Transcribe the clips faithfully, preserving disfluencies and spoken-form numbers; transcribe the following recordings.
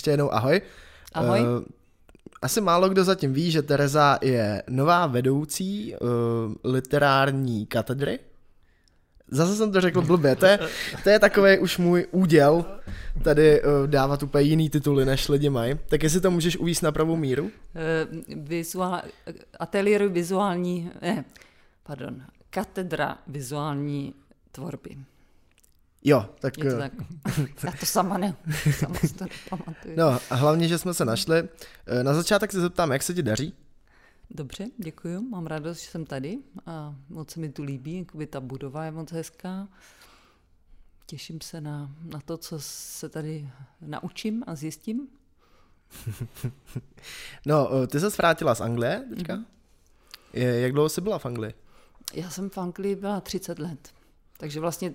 ještě jednou ahoj. Ahoj. Uh, asi málo kdo zatím ví, že Tereza je nová vedoucí uh, literární katedry. Zase jsem to řekl blbě, to je, to je takový už můj úděl, tady uh, dávat úplně jiný tituly, než lidi mají. Tak jestli to můžeš uvíct na pravou míru? Uh, vizuál, ateliéru vizuální, ne, pardon, katedra vizuální tvorby. Jo, tak... Je to tak. Já to sama ne, sama si to nepamatuju. No a hlavně, že jsme se našli. Na začátek se zeptám, jak se ti daří? Dobře, děkuju, mám radost, že jsem tady a moc se mi tu líbí, jakoby ta budova je moc hezká. Těším se na, na to, co se tady naučím a zjistím. No, ty se vrátila z Anglie teďka. Mm-hmm. Jak dlouho jsi byla v Anglii? Já jsem v Anglii byla třicet let, takže vlastně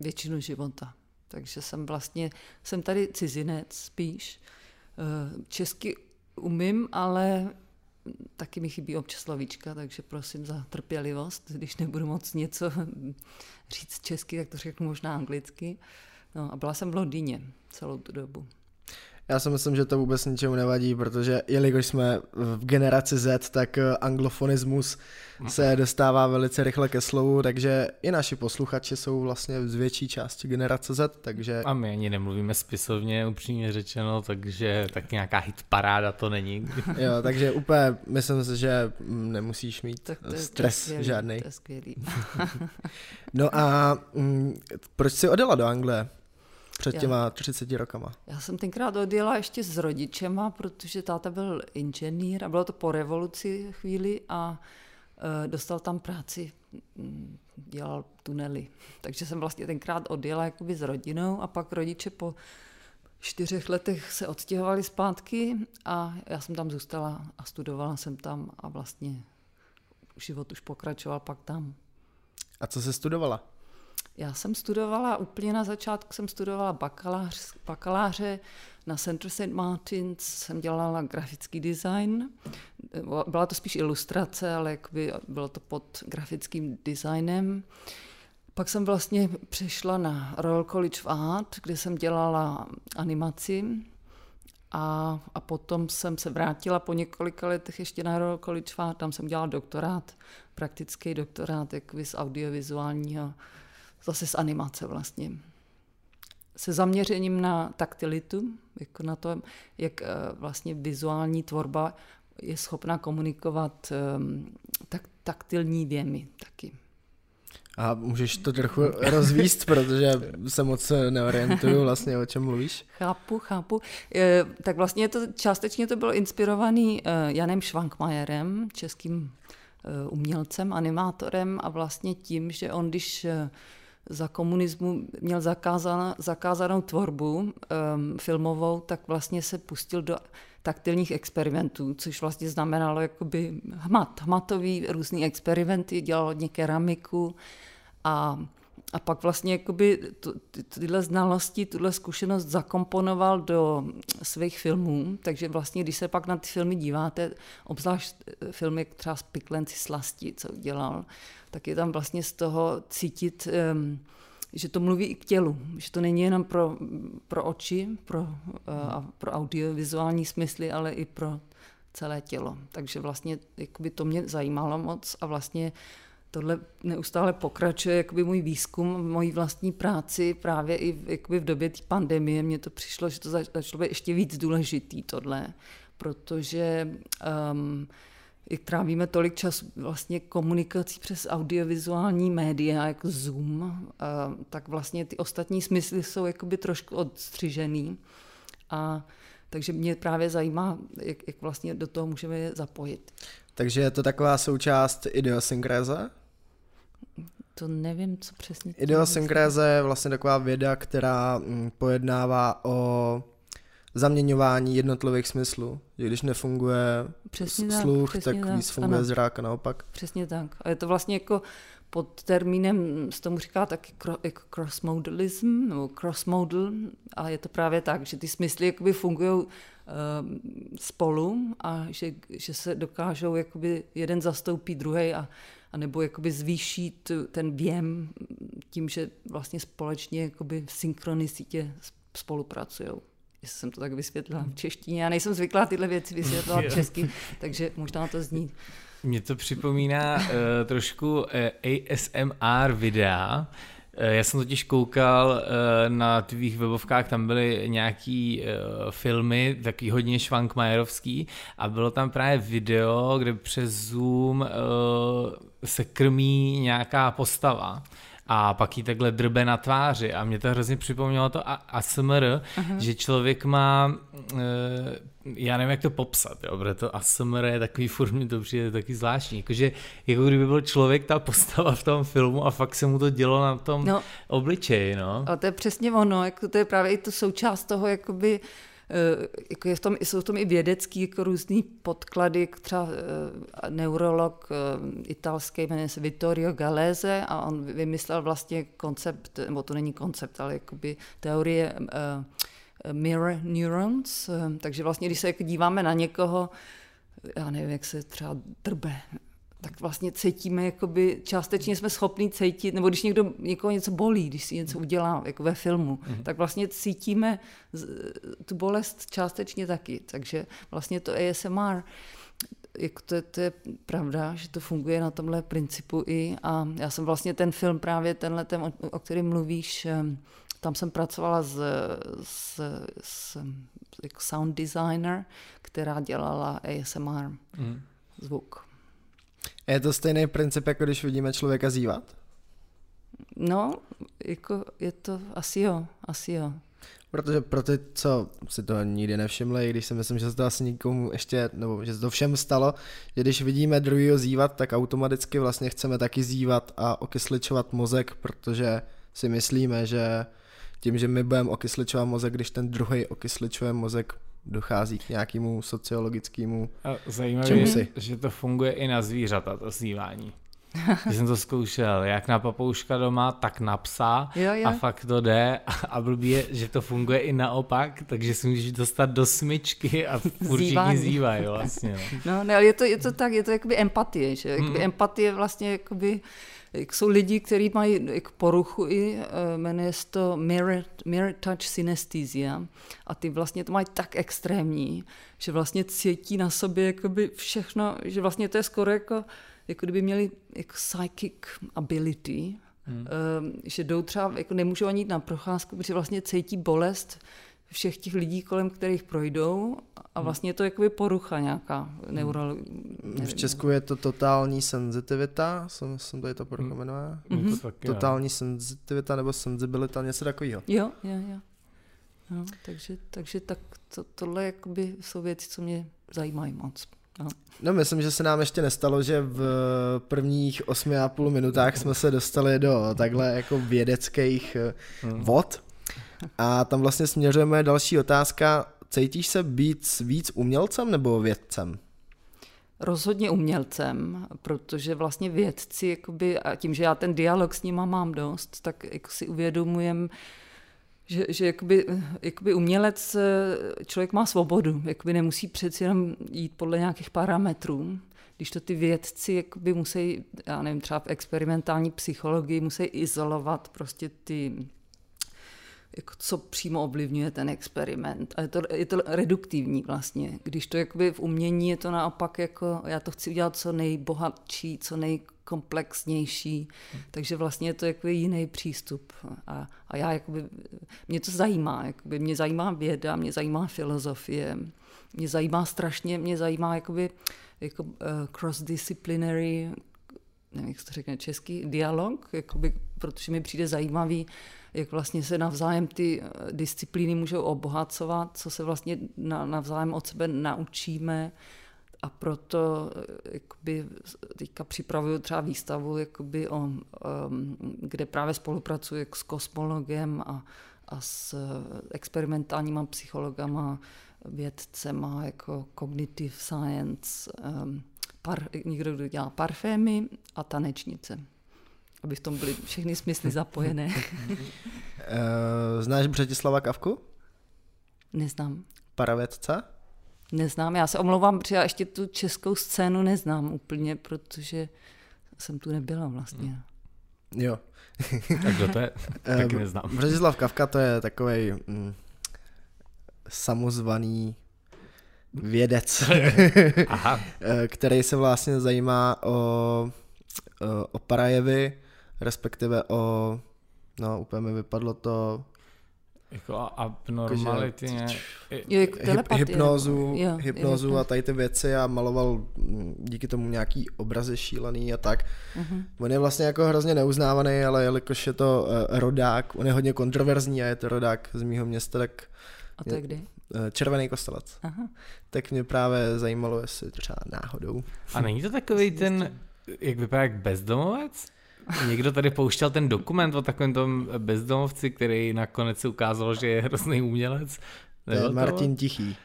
většinu života. Takže jsem vlastně, jsem tady cizinec spíš. Česky umím, ale... Taky mi chybí občas slovíčka, takže prosím za trpělivost. Když nebudu moc něco říct česky, tak to řeknu možná anglicky. No, a byla jsem v Londýně celou tu dobu. Já si myslím, že to vůbec ničemu nevadí, protože jelikož jsme v generaci Z, tak anglofonismus se dostává velice rychle ke slovu, takže i naši posluchači jsou vlastně z větší části generace Z, takže... A my ani nemluvíme spisovně, upřímně řečeno, takže tak nějaká hitparáda to není. Jo, takže úplně myslím si, že nemusíš mít stres žádnej. To je skvělý. No a m, proč jsi odjela do Anglie? Před těma třiceti rokama. Já jsem tenkrát odjela ještě s rodičema, protože táta byl inženýr a bylo to po revoluci chvíli a e, dostal tam práci, dělal tunely. Takže jsem vlastně tenkrát odjela jakoby s rodinou a pak rodiče po čtyřech letech se odstěhovali zpátky a já jsem tam zůstala a studovala jsem tam a vlastně život už pokračoval pak tam. A co jsi studovala? Já jsem studovala, úplně na začátku jsem studovala bakalář, bakaláře na Central Saint Martins, jsem dělala grafický design, byla to spíš ilustrace, ale jakoby bylo to pod grafickým designem. Pak jsem vlastně přešla na Royal College of Art, kde jsem dělala animaci a, a potom jsem se vrátila po několika letech ještě na Royal College of Art, tam jsem dělala doktorát, praktický doktorát jakoby z audiovizuálního, zase z animace vlastně. Se zaměřením na taktilitu, jako na to, jak vlastně vizuální tvorba je schopná komunikovat tak, taktilní věmy taky. A můžeš to trochu rozvíst, protože se moc neorientuju vlastně, o čem mluvíš. Chápu, chápu. Tak vlastně to, částečně to bylo inspirovaný Janem Švankmajerem, českým umělcem, animátorem a vlastně tím, že on, když za komunismu měl zakázanou, zakázanou tvorbu um, filmovou, tak vlastně se pustil do taktilních experimentů, což vlastně znamenalo jakoby hmat, hmatový různý experimenty, dělal hodně keramiku a, a pak vlastně jakoby tu, tyhle znalosti, tuhle zkušenost zakomponoval do svých filmů, takže vlastně, když se pak na ty filmy díváte, obzvlášť filmy třeba Spiklenci slasti, co udělal, tak je tam vlastně z toho cítit, že to mluví i k tělu, že to není jenom pro, pro oči, pro, pro audiovizuální smysly, ale i pro celé tělo. Takže vlastně jakoby to mě zajímalo moc a vlastně tohle neustále pokračuje jakoby můj výzkum, mojí vlastní práci právě i jakoby v době té pandemie. Mně to přišlo, že to začalo být ještě víc důležitý tohle, protože... Um, jak trávíme tolik času vlastně komunikací přes audiovizuální média, jako Zoom, tak vlastně ty ostatní smysly jsou jakoby trošku odstřižený. A takže mě právě zajímá, jak, jak vlastně do toho můžeme je zapojit. Takže je to taková součást idiosynkréze? To nevím, co přesně... Idiosynkréze je vlastně taková věda, která pojednává o... zaměňování jednotlivých smyslů. Když nefunguje přesně sluch, tak, tak, tak víc funguje zrak a naopak. Přesně tak. A je to vlastně jako pod termínem, se tomu říká taky jako cross-modalism nebo cross-modal a je to právě tak, že ty smysly jakoby fungují uh, spolu a že, že se dokážou jakoby jeden zastoupí druhej a, a nebo jakoby zvýší tu, ten věm tím, že vlastně společně jakoby v synchronicitě spolupracujou. jestli jsem to tak vysvětlila v češtině. Já nejsem zvyklá tyhle věci vysvětlovat v česky, takže možná to zní. Mně to připomíná uh, trošku uh, A S M R videa. Já jsem totiž koukal na tvých webovkách, tam byly nějaký filmy, taky hodně švankmajerovský, a bylo tam právě video, kde přes Zoom se krmí nějaká postava a pak jí takhle drbe na tváři, a mě to hrozně připomnělo to A S M R, uh-huh. že člověk má, já nevím, jak to popsat, jo, protože to A S M R je takový furt, mi to přijde taky zvláštní, jakože jako kdyby byl člověk ta postava v tom filmu a fakt se mu to dělo na tom no, obličeji. No. A to je přesně ono, jako to je právě i to součást toho, jakoby, jako je v tom, jsou v tom i vědecký jako různý podklady, jak třeba neurolog italský, jmenuje se Vittorio Gallese, a on vymyslel vlastně koncept, nebo to není koncept, ale jakoby teorie mirror neurons, takže vlastně, když se jako díváme na někoho, já nevím, jak se třeba drbe, tak vlastně cítíme, jakoby, částečně jsme schopni cítit, nebo když někdo, někoho něco bolí, když si něco udělá, jako ve filmu, mm-hmm. tak vlastně cítíme tu bolest částečně taky. Takže vlastně to A S M R, jako to, to je pravda, že to funguje na tomhle principu i. A já jsem vlastně ten film, právě tenhle, ten, o, o kterém mluvíš, tam jsem pracovala s, s, s jako sound designer, která dělala A S M R, mm. zvuk. Je to stejný princip, jako když vidíme člověka zívat? No, jako je to asi jo, asi jo. Protože pro ty, co si to nikdy nevšimli, i když si myslím, že se to asi nikomu ještě, nebo že se to všem stalo, že když vidíme druhýho zívat, tak automaticky vlastně chceme taky zívat a okysličovat mozek, protože si myslíme, že tím, že my budeme okysličovat mozek, když ten druhý okysličuje mozek, dochází k nějakému sociologickému zajímavému, že to funguje i na zvířata, to zívání. Když jsem to zkoušel, jak na papouška doma, tak na psa, jo, jo. a fakt to jde, a blbý je, že to funguje i naopak, takže si můžeš dostat do smyčky a určitě zívají vlastně. No, ne, ale je to, je to tak, je to jakoby empatie, že? Jakoby mm. empatie vlastně jakoby, jak jsou lidi, kteří mají jako poruchu i, jmenuje se to Mirror, Mirror Touch synestezie, a ty vlastně to mají tak extrémní, že vlastně cítí na sobě jakoby všechno, že vlastně to je skoro jako, jako kdyby měli jako psychic ability, hmm. že jdou třeba, jako nemůžou ani jít na procházku, protože vlastně cítí bolest všech těch lidí, kolem kterých projdou, a vlastně je to jakoby porucha nějaká neurolog... V Česku je to totální senzitivita, jsem, jsem tady to porucha jmenovala. Mm-hmm. To totální senzitivita nebo senzibilita, něco takového. Jo, jo, jo. No, takže, takže tak to, tohle jakoby jsou věci, co mě zajímají moc. No. no myslím, že se nám ještě nestalo, že v prvních osmi a půl minutách jsme se dostali do takhle jako vědeckých vod. A tam vlastně směřujeme další otázka. Cítíš se být víc umělcem nebo vědcem? Rozhodně umělcem, protože vlastně vědci, jakoby, a tím, že já ten dialog s nima mám dost, tak jako si uvědomujem, že, že jakoby, jakoby umělec, člověk má svobodu, jakoby nemusí přeci jenom jít podle nějakých parametrů. Když to ty vědci jakoby musí, já nevím, třeba v experimentální psychologii musí izolovat prostě ty... Jako co přímo ovlivňuje ten experiment. A je to, je to reduktivní vlastně. Když to jakoby v umění je to naopak jako, já to chci udělat co nejbohatší, co nejkomplexnější, hmm. takže vlastně je to jakoby jiný přístup. A, a já jakoby, mě to zajímá, jakoby, mě zajímá věda, mě zajímá filozofie, mě zajímá strašně, mě zajímá jakoby, jako uh, cross-disciplinary, nevím, jak se to řekne český, dialog, jakoby, protože mi přijde zajímavý, jak vlastně se navzájem ty disciplíny můžou obohacovat, co se vlastně navzájem od sebe naučíme, a proto jakoby, teďka připravuju třeba výstavu, jakoby, o, um, kde právě spolupracuji jak s kosmologem a, a s experimentálníma psychologama, vědcema, jako cognitive science, um, par, někdo, kdo dělá parfémy a tanečnice. Aby v tom byly všechny smysly zapojené. Znáš Břetislava Kafku? Neznám. Paravědce? Neznám, já se omlouvám, protože já ještě tu českou scénu neznám úplně, protože jsem tu nebyla vlastně. Hmm. Jo. Tak kdo to je? Taky neznám. Břetislav Kafka, to je takovej... samozvaný vědec, Aha. který se vlastně zajímá o, o Parajevy, respektive o, no úplně mi vypadlo to, jako abnormality, ne? Hypnózu, hypnózu a tady ty věci a maloval díky tomu nějaký obrazy šílený a tak. Uh-huh. On je vlastně jako hrozně neuznávaný, ale jelikož je to rodák, on je hodně kontroverzní a je to rodák z mýho města, tak... A to je kdy? Červený Kostelec. Aha. Tak mě právě zajímalo, jestli třeba náhodou. A není to takový ten, jak vypadá jak bezdomovec? Někdo tady pouštěl ten dokument o takovém tom bezdomovci, který nakonec se ukázal, že je hrozný umělec. To Martin Tichý.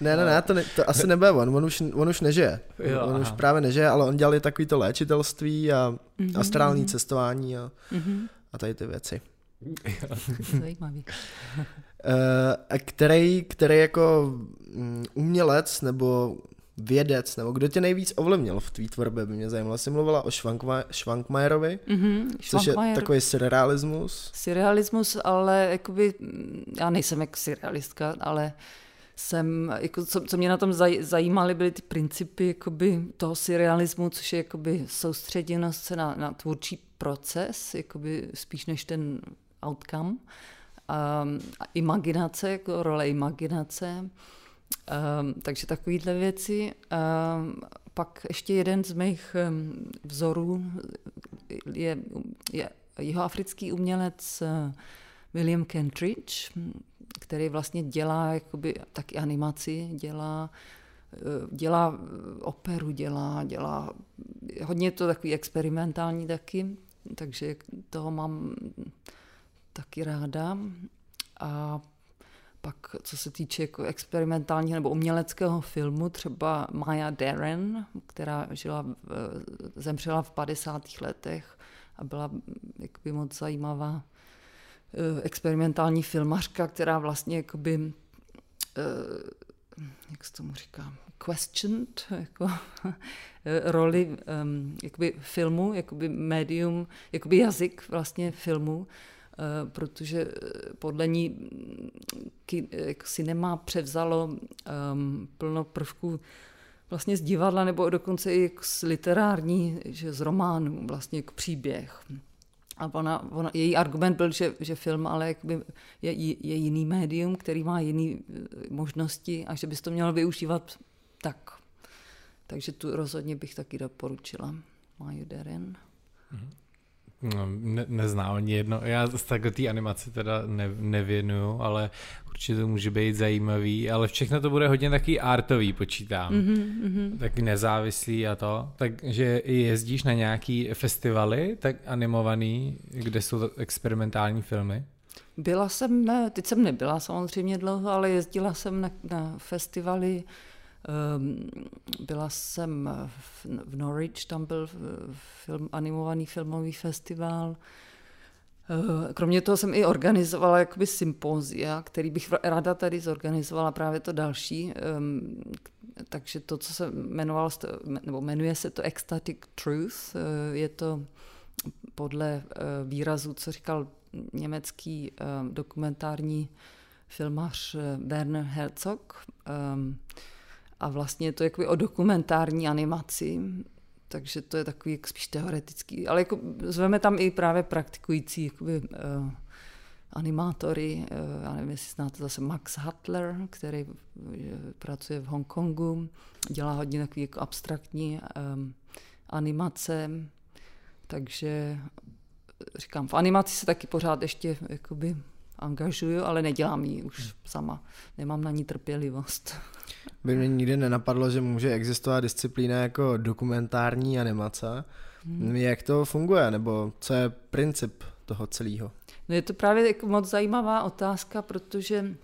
ne, ne, ne, to, ne, to asi nebude on, on už, on už nežije. Jo, on aha. už právě nežije, ale on dělal takový to léčitelství a mm-hmm. astrální cestování a, mm-hmm. a tady ty věci. Zajímavý. který, který jako umělec nebo vědec, nebo kdo tě nejvíc ovlivnil v tvý tvorbě, by mě zajímalo. Jsi mluvila o Švankma- Švankmajerovi, mm-hmm, což je takový surrealismus. Surrealismus, ale jakoby, já nejsem jak surrealistka, ale jsem, jako, co, co mě na tom zaj- zajímaly, byly ty principy jakoby, toho surrealismu, což je jakoby, soustředěnost se na, na tvůrčí proces, jakoby, spíš než ten outcome. A, a imaginace, jako role imaginace. Um, takže takovýhle věci. Um, pak ještě jeden z mých um, vzorů je, je jihoafrický umělec uh, William Kentridge, který vlastně dělá jakoby, taky animaci, dělá, dělá operu, dělá, dělá hodně to takový experimentální taky, takže toho mám taky ráda. A pak, co se týče jako experimentálního nebo uměleckého filmu, třeba Maya Deren, která žila, zemřela v padesátých letech a byla jakoby moc zajímavá experimentální filmařka, která vlastně jakoby, jak se tomu říká, questioned jako, roli jakoby filmu, jakoby médium, jakoby jazyk vlastně filmu, protože podle ní cinema převzalo um, plno prvků vlastně z divadla nebo dokonce i z literární, že z románů vlastně k příběh. A ona, ona, její argument byl, že, že film ale jakoby je, je jiný médium, který má jiné možnosti a že bys to měl využívat tak. Takže tu rozhodně bych taky doporučila. Maju Deren. Mm-hmm. No, ne, neznám ani jedno. Já z té animaci teda ne, nevěnuju, ale určitě to může být zajímavý, ale všechno to bude hodně taky artový, počítám. Mm-hmm. Tak nezávislý a to. Takže jezdíš na nějaký festivaly, tak animovaný, kde jsou experimentální filmy? Byla jsem, ne, teď jsem nebyla samozřejmě dlouho, ale jezdila jsem na, na festivaly. Byla jsem v Norwich, tam byl film, animovaný filmový festival. Kromě toho jsem i organizovala jakoby sympózia, který bych ráda tady zorganizovala, právě to další. Takže to, co se jmenovalo, nebo jmenuje se to Ecstatic Truth, je to podle výrazu, co říkal německý dokumentární filmař Werner Herzog. A vlastně je to jakoby o dokumentární animaci, takže to je takový spíš teoretický. Ale jako zveme tam i právě praktikující jakoby, uh, animátory, uh, já nevím, jestli znáte zase Max Hattler, který uh, pracuje v Hongkongu, dělá hodně takový jako abstraktní um, animace, takže říkám, v animaci se taky pořád ještě jakoby angažuju, ale nedělám ji už sama. Nemám na ní trpělivost. By mě nikdy nenapadlo, že může existovat disciplína jako dokumentární animace. Hmm. Jak to funguje? Nebo co je princip toho celého? No je to právě jako moc zajímavá otázka, protože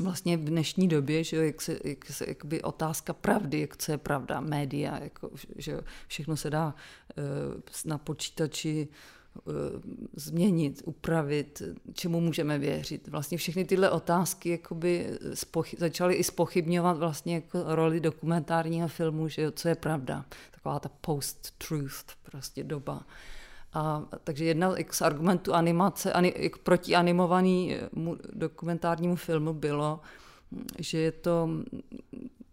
vlastně v dnešní době, že jo, jak se, jak se, jakoby otázka pravdy, jak co je pravda, média, jako, že jo, všechno se dá na počítači změnit, upravit, čemu můžeme věřit. Vlastně všechny tyhle otázky jakoby spochy- začaly i spochybňovat vlastně jako roli dokumentárního filmu, že jo, co je pravda. Taková ta post-truth prostě doba. A, takže jedna z argumentů animace, ani, proti animovanému dokumentárnímu filmu bylo, že je to,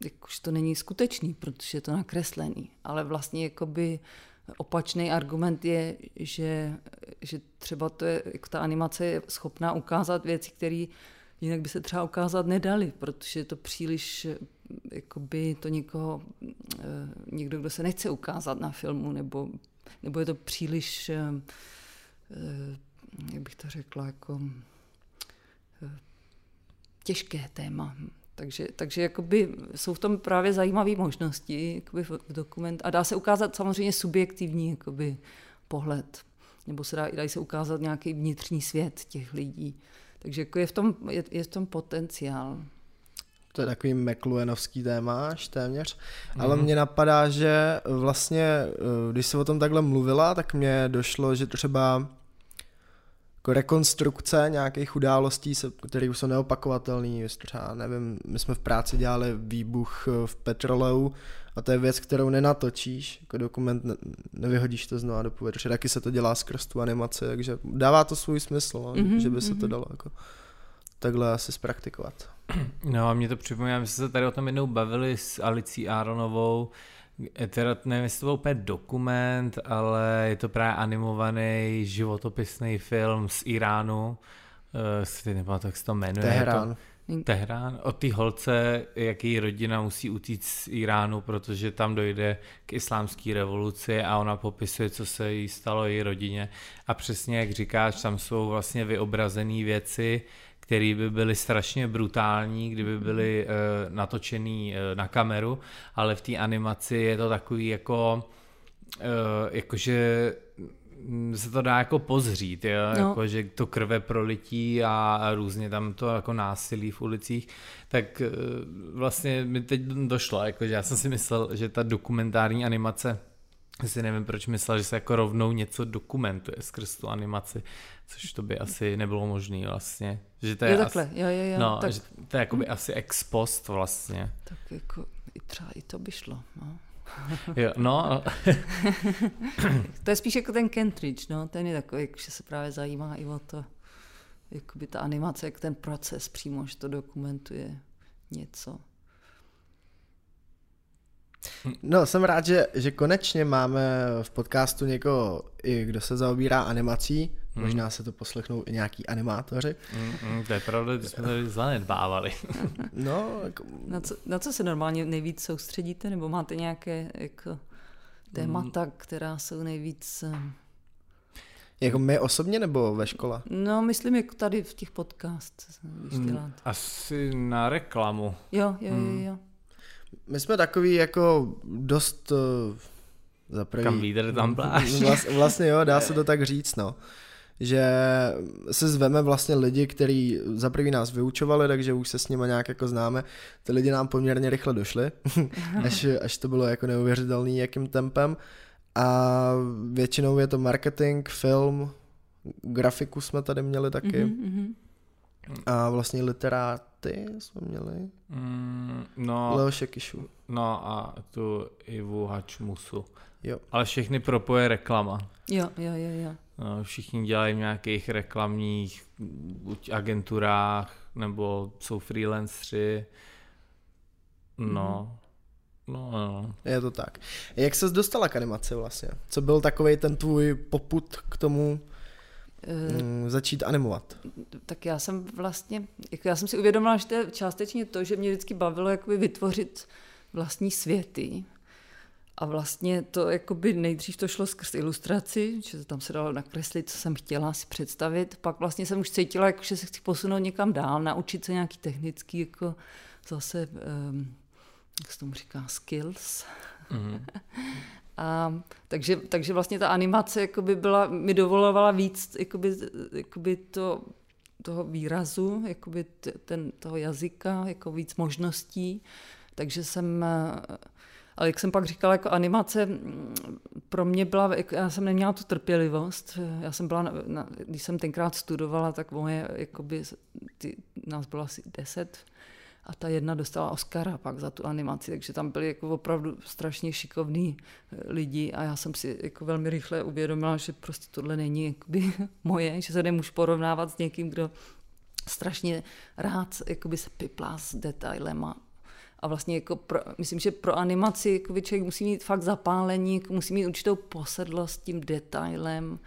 jak už to není skutečný, protože je to nakreslený, ale vlastně jakoby opačný argument je, že, že třeba to je, jako ta animace je schopná ukázat věci, které jinak by se třeba ukázat nedaly, protože je to příliš, jakoby to někoho, někdo, kdo se nechce ukázat na filmu, nebo, nebo je to příliš, jak bych to řekla, jako těžké téma. Takže, takže jakoby jsou v tom právě zajímavé možnosti v, v dokument. A dá se ukázat samozřejmě subjektivní jakoby pohled. Nebo se dá, dá se ukázat nějaký vnitřní svět těch lidí. Takže jako je, v tom, je, je v tom potenciál. To je takový McLuhanovský téma až téměř. Mm. Ale mě napadá, že vlastně, když jsi o tom takhle mluvila, tak mě došlo, že třeba jako rekonstrukce nějakých událostí, které už jsou neopakovatelné. Třeba, nevím, my jsme v práci dělali výbuch v Petroleu a to je věc, kterou nenatočíš, jako dokument, ne- nevyhodíš to znova do povětří. Taky se to dělá skrz tu animaci, takže dává to svůj smysl, mm-hmm, že by se mm-hmm. to dalo jako takhle asi zpraktikovat. No a mě to připomíná, my jsme se tady o tom jednou bavili s Alicí Áronovou, teda nevím, jestli to byl úplně dokument, ale je to právě animovaný životopisný film z Iránu, si teď nepamatuji, jak se to jmenuje. Teherán. To, Teherán, o té holce, jaký rodina musí utíct z Iránu, protože tam dojde k islámské revoluci a ona popisuje, co se jí stalo její rodině. A přesně jak říkáš, tam jsou vlastně vyobrazené věci, který by byly strašně brutální, kdyby byly uh, natočený uh, na kameru, ale v té animaci je to takový jako, uh, jakože se to dá jako pozřít, jo? No. Jako, že to krve prolití a, a různě tam to jako násilí v ulicích, tak uh, vlastně mi teď došlo, jakože já jsem si myslel, že ta dokumentární animace, si nevím, proč myslel, že se jako rovnou něco dokumentuje skrz tu animaci, což to by asi nebylo možné vlastně. Že to je, je takhle, asi, jo, jo, jo. No, tak. Že to je jakoby asi ex post vlastně. Tak jako třeba i to by šlo, no. Jo, no. To je spíš jako ten Kentridge, no, ten je takový, že se právě zajímá i o to, jakoby ta animace, jak ten proces přímo, že to dokumentuje něco. No, jsem rád, že, že konečně máme v podcastu někoho, i kdo se zaobírá animací. Mm. Možná se to poslechnou i nějaký animátoři. Mm, mm, to je pravda, že jsme to zanedbávali. No, jako... na, co, na co se normálně nejvíc soustředíte? Nebo máte nějaké jako, témata, která jsou nejvíc... Jako my osobně nebo ve škole? No, myslím, jako tady v těch podcastech. Mm, asi na reklamu. Jo, jo, mm. jo. jo. My jsme takový jako dost uh, za první... Kam líder, tam pláž. Vlast, vlastně jo, dá se to tak říct, no. Že se zveme vlastně lidi, kteří za první nás vyučovali, takže už se s nimi nějak jako známe. Ty lidi nám poměrně rychle došli, až, až to bylo jako neuvěřitelný jakým tempem. A většinou je to marketing, film, grafiku jsme tady měli taky. Mm-hmm. A vlastně literáty jsme měli. Mm, no, Leoše Kišu. No a tu Ivu Hačmusu. Jo. Ale všechny propoje reklama. Jo, jo, jo, jo. No, všichni dělají v nějakých reklamních buď agenturách, nebo jsou freelancři. No. Mm. No, no. Je to tak. Jak ses dostala k animaci vlastně? Co byl takovej ten tvůj popud k tomu, Hmm, začít animovat. Tak já jsem vlastně, jako já jsem si uvědomila, že to je částečně to, že mě vždycky bavilo jakoby vytvořit vlastní světy. A vlastně to jakoby nejdřív to šlo skrz ilustraci, že tam se dalo nakreslit, co jsem chtěla si představit. Pak vlastně jsem už cítila, jako, že se chci posunout někam dál, naučit se nějaký technický, jako zase, um, jak se tomu říká, skills. Mm-hmm. A, takže, takže vlastně ta animace jakoby byla, mi dovolovala víc jakoby, jakoby to, toho výrazu, jakoby ten, toho jazyka, jako víc možností. Takže jsem, ale jak jsem pak říkala, jako animace pro mě byla, já jsem neměla tu trpělivost. Já jsem byla, na, když jsem tenkrát studovala, tak moje, jakoby, ty, nás bylo asi deset. a ta jedna dostala Oscara pak za tu animaci, takže tam byli jako opravdu strašně šikovní lidi a já jsem si jako velmi rychle uvědomila, že prostě tohle není jakoby moje, že se nemůžu porovnávat s někým, kdo strašně rád jakoby se piplá s detailema. A vlastně jako pro, myslím, že pro animaci jako člověk musí mít fakt zapálení, musí mít určitou posedlost tím detailem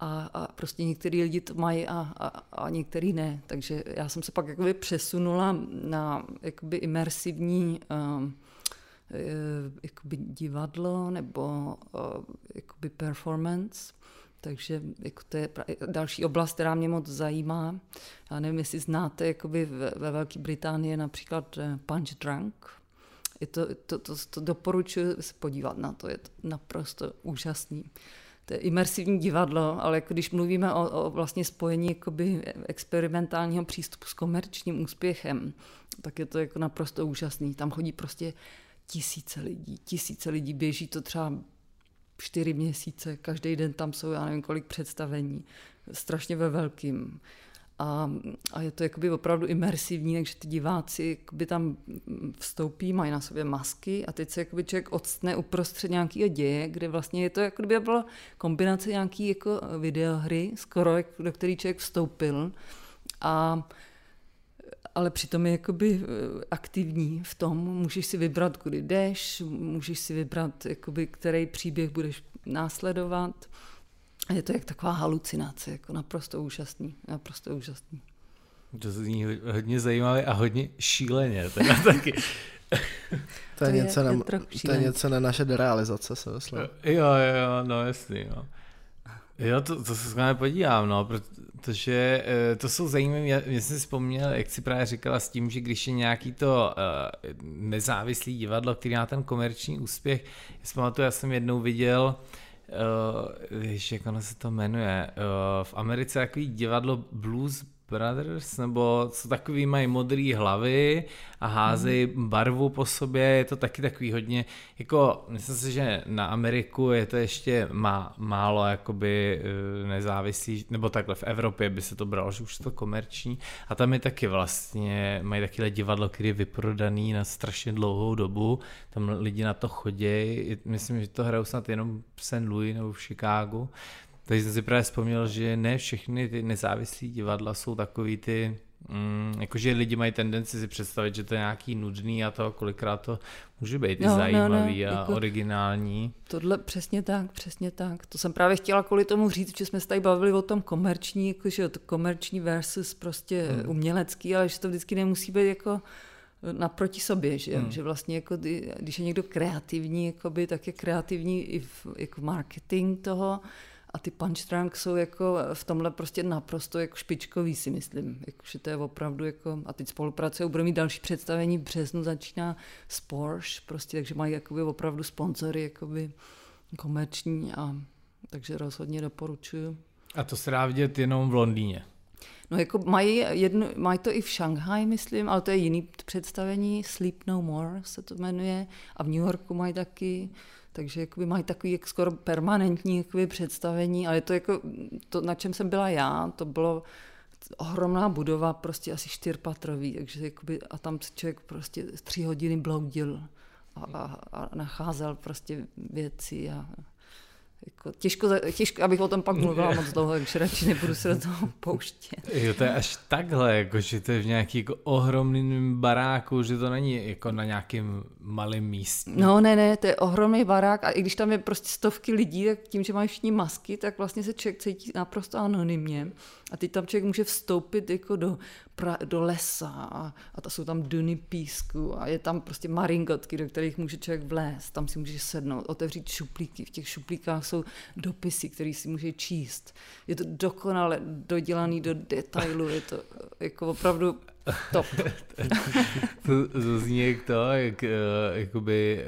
a, a prostě některý lidi to mají a, a, a některý ne. Takže já jsem se pak jakoby přesunula na jakoby imersivní um, jakoby divadlo nebo uh, jakoby performance. Takže jako to je další oblast, která mě moc zajímá. Já nevím, jestli znáte, jakoby ve Velké Británii například Punchdrunk. Je to, to, to, to doporučuji se podívat na to, je to naprosto úžasný. To je imersivní divadlo, ale když mluvíme o, o vlastně spojení jakoby experimentálního přístupu s komerčním úspěchem, tak je to jako naprosto úžasný. Tam chodí prostě tisíce lidí, tisíce lidí, běží to třeba čtyři měsíce, každý den tam jsou, já nevím kolik představení, strašně ve velkým. A, a je to jakoby opravdu imersivní, takže ty diváci jakoby tam vstoupí, mají na sobě masky a teď se jakoby člověk odstne uprostřed nějakého děje, kde vlastně je to, jako kdyby byla kombinace nějaký jako videohry, skoro, do který člověk vstoupil. A ale přitom je jakoby aktivní v tom, můžeš si vybrat, kudy jdeš, můžeš si vybrat, jakoby, který příběh budeš následovat. A je to jak taková halucinace, jako naprosto úžasný, naprosto úžasný. To zní hodně zajímavé a hodně šíleně, teda taky. To je, je, něco, je, na, to je něco na naše derealizace, se myslím. Jo, jo, jo, no jasný, jo. Jo, to, to se skvěle podívám, no, protože e, to jsou zajímavé, já, já jsem si vzpomněl, jak jsi právě říkala s tím, že když je nějaký to e, nezávislý divadlo, který má ten komerční úspěch, já si pamatuju, já jsem jednou viděl, e, víš, jak ono se to jmenuje, e, v Americe takový divadlo Blues Brothers, nebo co takový, mají modrý hlavy a házejí hmm. barvu po sobě, je to taky takový hodně, jako myslím si, že na Ameriku je to ještě má, málo jakoby nezávislý, nebo takhle v Evropě by se to bralo, že už to komerční a tam je taky vlastně, mají takové divadlo, které je vyprodané na strašně dlouhou dobu, tam lidi na to chodějí, myslím, že to hrajou snad jenom v Saint Louis nebo v Chicagu. Takže jsem si právě vzpomněl, že ne všechny ty nezávislí divadla jsou takový ty, mm, jakože lidi mají tendenci si představit, že to je nějaký nudný a to, kolikrát to může být no, i zajímavý no, no, a jako originální. Tohle přesně tak, přesně tak. To jsem právě chtěla kvůli tomu říct, že jsme se tady bavili o tom komerční, jakože to komerční versus prostě hmm. umělecký, ale že to vždycky nemusí být jako naproti sobě, že, hmm. že vlastně jako, když je někdo kreativní, jakoby, tak je kreativní i v jako marketing toho. A ty Punchdrunk jsou jako v tomhle prostě naprosto jako špičkový, si myslím. Jako, že to je opravdu jako, a teď spolupracují, budou mít další představení, v březnu začíná s Porsche, prostě, takže mají jakoby opravdu sponzory jakoby komerční, a takže rozhodně doporučuju. A to se dá vidět jenom v Londýně? No jako mají, jedno, mají to i v Šanghaji, myslím, ale to je jiný představení, Sleep No More se to jmenuje, a v New Yorku mají taky. Takže jakoby mají takový jak skoro permanentní jakoby představení, ale to, jako, to, na čem jsem byla já, to bylo ohromná budova, prostě asi čtyřpatrový, takže jakoby, a tam se člověk prostě tři hodiny bloudil a, a, a nacházel prostě věci a jako těžko, těžko, abych o tom pak mluvila moc dlouho, takže radši nebudu se do toho pouštět. Jo, to je až takhle, jako, že to je v nějaký jako ohromným baráku, že to není jako na nějakém malém místě. No ne, ne, to je ohromný barák a i když tam je prostě stovky lidí, tak tím, že mají všichni masky, tak vlastně se člověk cítí naprosto anonymně. A teď tam člověk může vstoupit jako do, pra, do lesa a, a to jsou tam duny písku a je tam prostě maringotky, do kterých může člověk vlézt, tam si může sednout, otevřít šuplíky, v těch šuplíkách jsou dopisy, které si může číst. Je to dokonale dodělaný do detailu, je to jako opravdu top. To, to zní jak to, jak, jakoby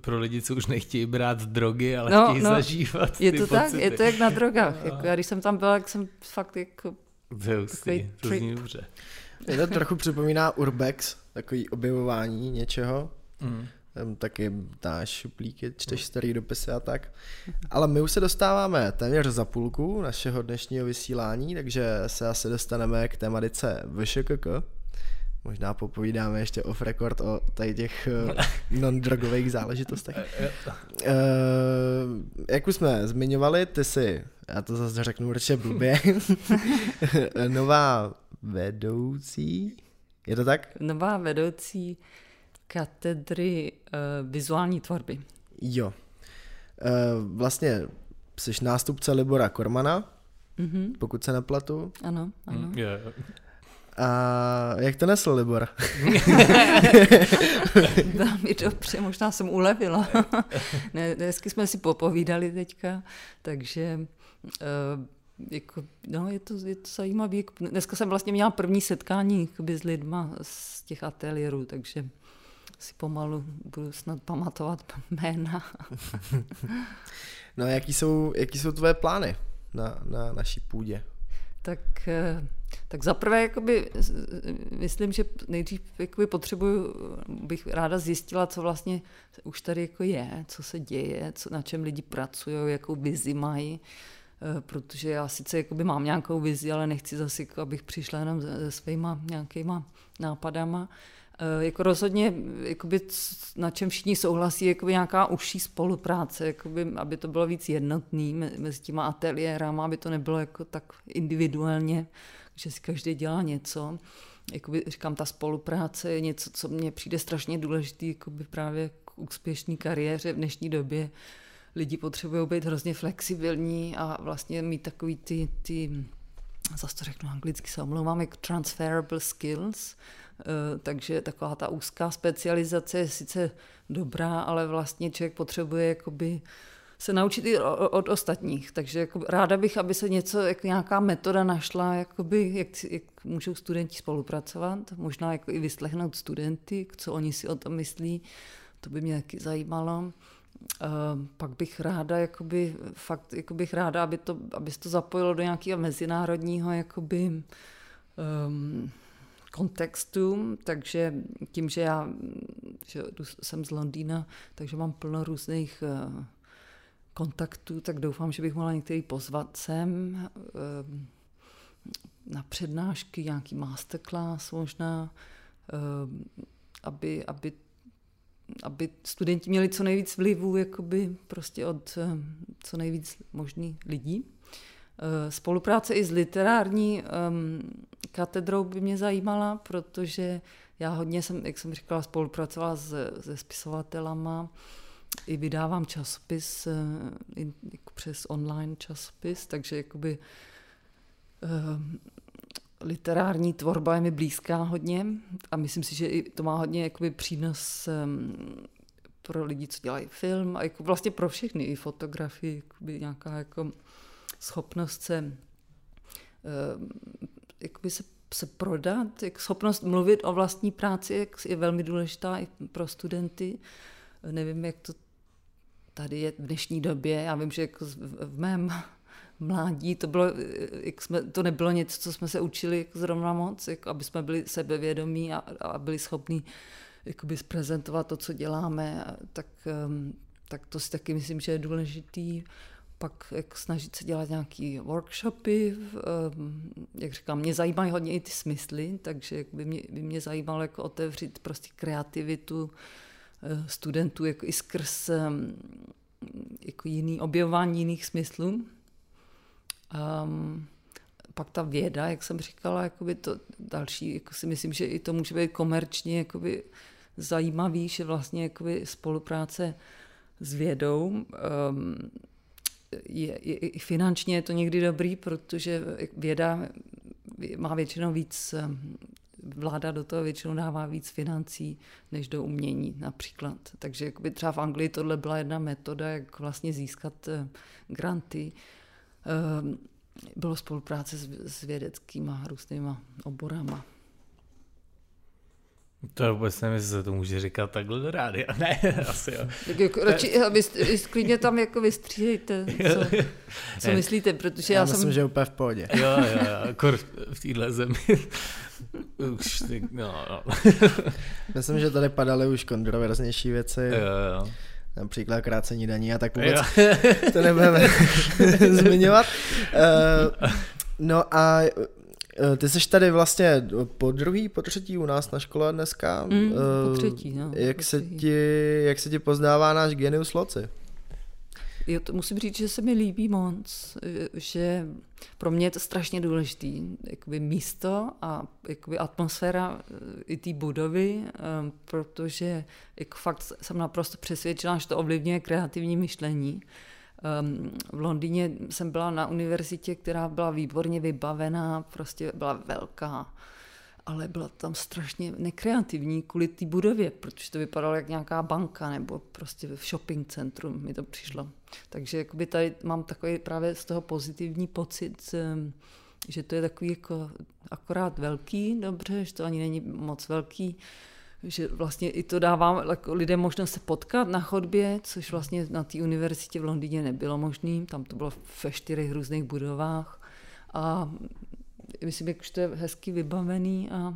pro lidi, co už nechtějí brát drogy, ale no, chtějí no, zažívat je ty to pocity. Tak, je to jak na drogách. No. Jako, já když jsem tam byla, jak jsem fakt jako takový to trip. Zní dobře. Je to trochu připomíná Urbex, takový objevování něčeho. Mm. Tam taky dáš šuplíky, čteš starý dopisy a tak. Ale my už se dostáváme téměř za půlku našeho dnešního vysílání, takže se asi dostaneme k tematice V Š K K. Možná popovídáme ještě off record o tady těch non-drogových záležitostech. E, jak už jsme zmiňovali, ty jsi, já to zase řeknu určitě blbě, nová vedoucí, je to tak? Nová vedoucí katedry uh, vizuální tvorby. Jo. E, vlastně jsi nástupce Libora Kormana, mm-hmm. pokud se nepletu. Ano, ano. Yeah. A jak to nesl Libor? Velmi dobře, možná jsem ulevila. Ne, dnesky jsme si popovídali teďka, takže uh, jako, no, je to, je to zajímavé. Dneska jsem vlastně měla první setkání s lidma z těch ateliérů, takže si pomalu budu snad pamatovat jména. No, jaký jsou, jaký jsou tvoje plány na, na naší půdě? Tak... Uh, Tak zaprvé jakoby, myslím, že nejdřív jakoby, potřebuju, bych ráda zjistila, co vlastně už tady jako je, co se děje, co, na čem lidi pracují, jakou vizi mají, protože já sice jakoby, mám nějakou vizi, ale nechci zase, abych přišla jenom se svýma nějakýma nápadama. Jako rozhodně, jakoby, na čem všichni souhlasí, je nějaká užší spolupráce, jakoby, aby to bylo víc jednotný mezi těma ateliérama, aby to nebylo jako tak individuálně, že si každý dělá něco. Jakoby, říkám, ta spolupráce je něco, co mně přijde strašně důležitý jakoby právě k úspěšné kariéře v dnešní době. Lidi potřebují být hrozně flexibilní a vlastně mít takový ty, ty zase to řeknu anglicky, se omlouvám, jako transferable skills, takže taková ta úzká specializace je sice dobrá, ale vlastně člověk potřebuje jakoby se naučit i od ostatních, takže jako ráda bych, aby se něco, jako nějaká metoda našla, jakoby, jak, jak můžou studenti spolupracovat, možná jako i vyslechnout studenty, co oni si o tom myslí, to by mě taky zajímalo. E, pak bych ráda, jakoby, fakt, jako bych ráda, aby to, aby se to zapojilo do nějakého mezinárodního jakoby, um, kontextu, takže tím, že já že jsem z Londýna, takže mám plno různých uh, kontaktů, tak doufám, že bych mohla některý pozvat sem na přednášky, nějaký masterclass možná, aby, aby, aby studenti měli co nejvíc vlivu jakoby prostě od co nejvíc možných lidí. Spolupráce i s literární katedrou by mě zajímala, protože já hodně jsem, jak jsem říkala, spolupracovala s, se spisovatelama, i vydávám časopis jako přes online časopis, takže jakoby, uh, literární tvorba je mi blízká hodně a myslím si, že to má hodně jakoby, přínos um, pro lidi, co dělají film a jako vlastně pro všechny, i fotografii, jakoby, nějaká jako schopnost se, uh, se, se prodat, jak schopnost mluvit o vlastní práci je velmi důležitá i pro studenty. Nevím, jak to tady je v dnešní době. Já vím, že jako v mém mládí to, bylo, jak jsme, to nebylo něco, co jsme se učili jako zrovna moc, jako aby jsme byli sebevědomí a, a byli schopni prezentovat to, co děláme. Tak, tak to si taky myslím, že je důležitý. Pak jak snažit se dělat nějaké workshopy. Jak říkám, mě zajímají hodně i ty smysly, takže by mě, by mě zajímalo jako otevřít prostě kreativitu studentů jako i skrz jako jiný, objevování jiných smyslů. Um, pak ta věda, jak jsem říkala, jakoby to další, jako si myslím, že i to může být komerčně jakoby zajímavý, že vlastně jakoby spolupráce s vědou um, je, je, i finančně je to někdy dobrý, protože věda má většinou víc vláda do toho většinou dává víc financí než do umění například. Takže jakoby třeba v Anglii tohle byla jedna metoda, jak vlastně získat granty. Bylo spolupráce s vědeckýma různýma oborama. To vůbec nevím, jestli se to může říkat takhle do rádia. Ne, asi jo. Tak jako, radši, klidně tam jako vystříhejte, co, co myslíte, protože já, já myslím, jsem... že úplně v pohodě. Jo, jo, jo, kor v téhle zemi. Už, no, no. Myslím, že tady padaly už kontroverznější věci. Jo, jo. Například krácení daní a tak vůbec jo. To nebudeme zmiňovat. Uh, no a... Ty jsi tady vlastně po druhý, po třetí u nás na škole dneska. Mm, po třetí, no. Jak, po se ti, jak se ti poznává náš genius loci? Jo, to musím říct, že se mi líbí moc, že pro mě je to strašně důležitý, jakoby místo a jakoby atmosféra i té budovy, protože jako fakt jsem naprosto přesvědčena, že to ovlivňuje kreativní myšlení. V Londýně jsem byla na univerzitě, která byla výborně vybavená, prostě byla velká, ale byla tam strašně nekreativní kvůli té budově, protože to vypadalo jak nějaká banka nebo prostě v shopping centru mi to přišlo. Takže jakoby tady mám takový právě z toho pozitivní pocit, že to je takový jako akorát velký, dobře, že to ani není moc velký, že vlastně i to dává lidem možnost se potkat na chodbě, což vlastně na té univerzitě v Londýně nebylo možné, tam to bylo ve čtyřech různých budovách a myslím, že to je hezky vybavený a,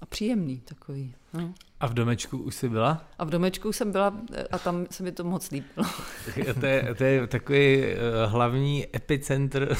a příjemný takový. No. A v domečku už jsi byla? A v domečku jsem byla a tam se mi to moc líbilo. To je, to je takový hlavní epicentr